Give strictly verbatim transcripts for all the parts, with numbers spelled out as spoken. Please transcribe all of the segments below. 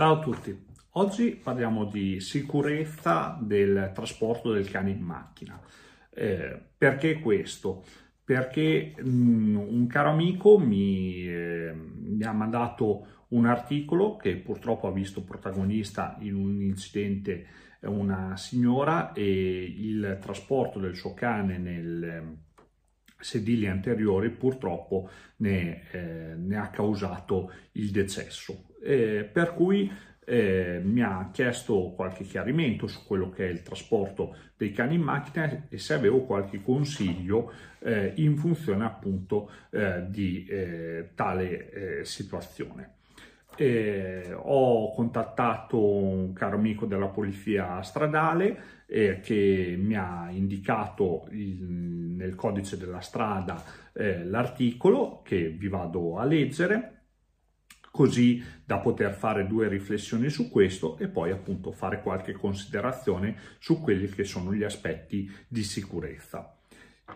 Ciao a tutti, oggi parliamo di sicurezza del trasporto del cane in macchina. Eh, perché questo? Perché mh, un caro amico mi, eh, mi ha mandato un articolo che purtroppo ha visto protagonista in un incidente una signora e il trasporto del suo cane nel sedili anteriori purtroppo ne, eh, ne ha causato il decesso. Eh, per cui eh, mi ha chiesto qualche chiarimento su quello che è il trasporto dei cani in macchina e se avevo qualche consiglio eh, in funzione appunto eh, di eh, tale eh, situazione. Eh, ho contattato un caro amico della Polizia Stradale eh, che mi ha indicato il, nel Codice della Strada eh, l'articolo che vi vado a leggere, così da poter fare due riflessioni su questo e poi appunto fare qualche considerazione su quelli che sono gli aspetti di sicurezza.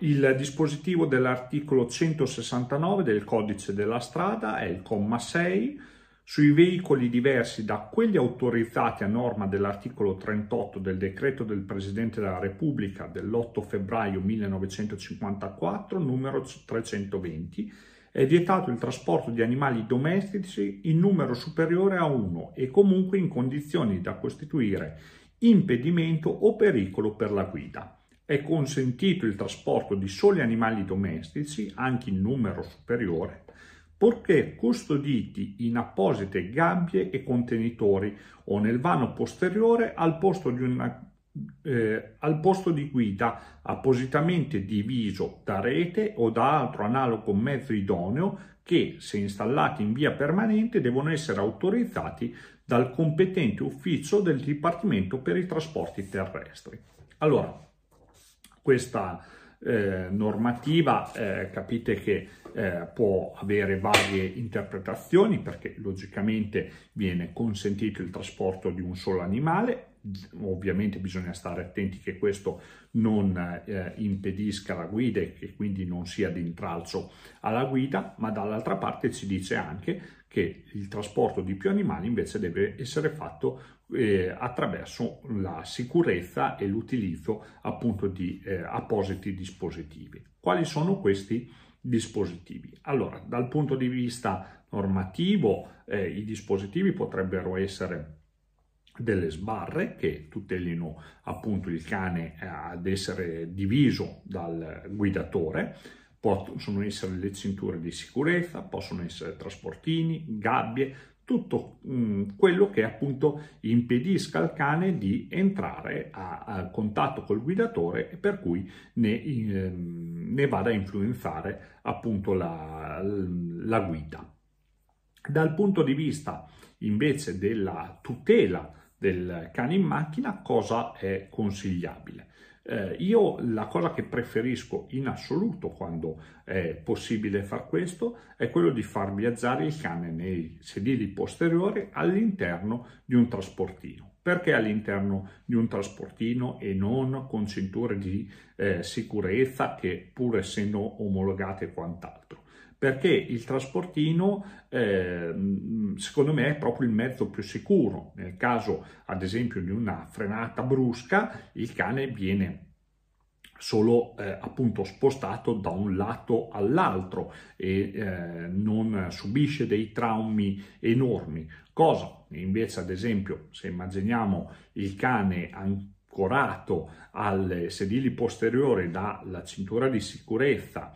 Il dispositivo dell'articolo centosessantanove del Codice della Strada è il comma sei. Sui veicoli diversi da quelli autorizzati a norma dell'articolo trentotto del Decreto del Presidente della Repubblica dell'otto febbraio millenovecentocinquantaquattro, numero trecentoventi, è vietato il trasporto di animali domestici in numero superiore a uno e comunque in condizioni da costituire impedimento o pericolo per la guida. È consentito il trasporto di soli animali domestici, anche in numero superiore, purché custoditi in apposite gabbie e contenitori o nel vano posteriore al posto di una Eh, al posto di guida appositamente diviso da rete o da altro analogo mezzo idoneo che, se installati in via permanente, devono essere autorizzati dal competente ufficio del Dipartimento per i Trasporti Terrestri. Allora, questa eh, normativa eh, capite che eh, può avere varie interpretazioni, perché logicamente viene consentito il trasporto di un solo animale. Ovviamente bisogna stare attenti che questo non eh, impedisca la guida e che quindi non sia di intralcio alla guida, ma dall'altra parte ci dice anche che il trasporto di più animali invece deve essere fatto eh, attraverso la sicurezza e l'utilizzo appunto di eh, appositi dispositivi. Quali sono questi dispositivi? Allora, dal punto di vista normativo eh, i dispositivi potrebbero essere delle sbarre che tutelino appunto il cane ad essere diviso dal guidatore, possono essere le cinture di sicurezza, possono essere trasportini, gabbie, tutto mh, quello che appunto impedisca al cane di entrare a, a contatto col guidatore e per cui ne, in, ne vada a influenzare appunto la, la guida. Dal punto di vista invece della tutela del cane in macchina, cosa è consigliabile? Eh, io la cosa che preferisco in assoluto quando è possibile far questo è quello di far viaggiare il cane nei sedili posteriori all'interno di un trasportino. Perché all'interno di un trasportino e non con cinture di eh, sicurezza che pur essendo omologate e quant'altro? Perché il trasportino eh, secondo me è proprio il mezzo più sicuro. Nel caso ad esempio di una frenata brusca il cane viene solo eh, appunto spostato da un lato all'altro e eh, non subisce dei traumi enormi, cosa invece ad esempio se immaginiamo il cane ancorato ai sedili posteriori dalla cintura di sicurezza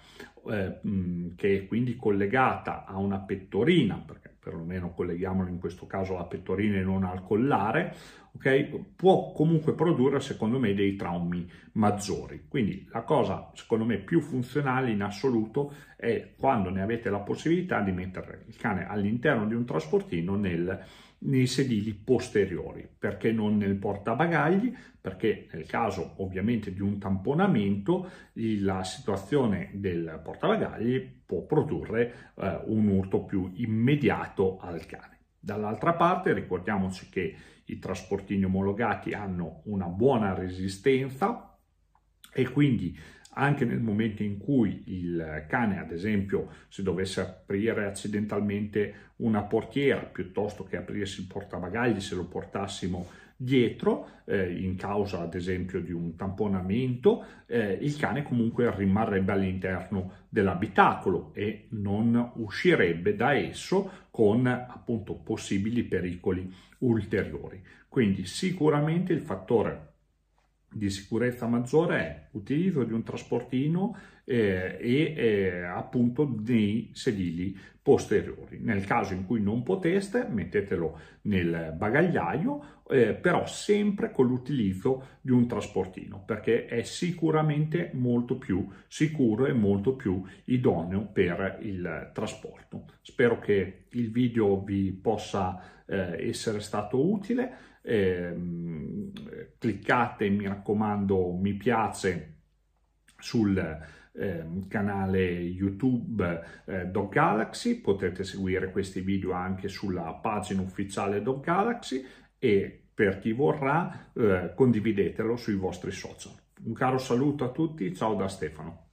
che è quindi collegata a una pettorina, perché perlomeno colleghiamolo in questo caso alla pettorina e non al collare, okay? Può comunque produrre secondo me dei traumi maggiori. Quindi la cosa secondo me più funzionale in assoluto è quando ne avete la possibilità di mettere il cane all'interno di un trasportino nel, nei sedili posteriori, perché non nel portabagagli, perché nel caso ovviamente di un tamponamento la situazione del portabagagli può produrre eh, un urto più immediato al cane. Dall'altra parte ricordiamoci che i trasportini omologati hanno una buona resistenza e quindi anche nel momento in cui il cane, ad esempio, se dovesse aprire accidentalmente una portiera, piuttosto che aprirsi il portabagagli se lo portassimo dietro, eh, in causa ad esempio di un tamponamento, eh, il cane comunque rimarrebbe all'interno dell'abitacolo e non uscirebbe da esso con appunto possibili pericoli ulteriori. Quindi sicuramente il fattore di sicurezza maggiore è l'utilizzo di un trasportino eh, e eh, appunto dei sedili posteriori. Nel caso in cui non poteste, mettetelo nel bagagliaio, eh, però sempre con l'utilizzo di un trasportino, perché è sicuramente molto più sicuro e molto più idoneo per il trasporto. Spero che il video vi possa eh, essere stato utile. Eh, cliccate, mi raccomando, mi piace sul eh, canale YouTube eh, Dog Galaxy. Potete seguire questi video anche sulla pagina ufficiale Dog Galaxy e, per chi vorrà, eh, condividetelo sui vostri social. Un caro saluto a tutti, ciao da Stefano.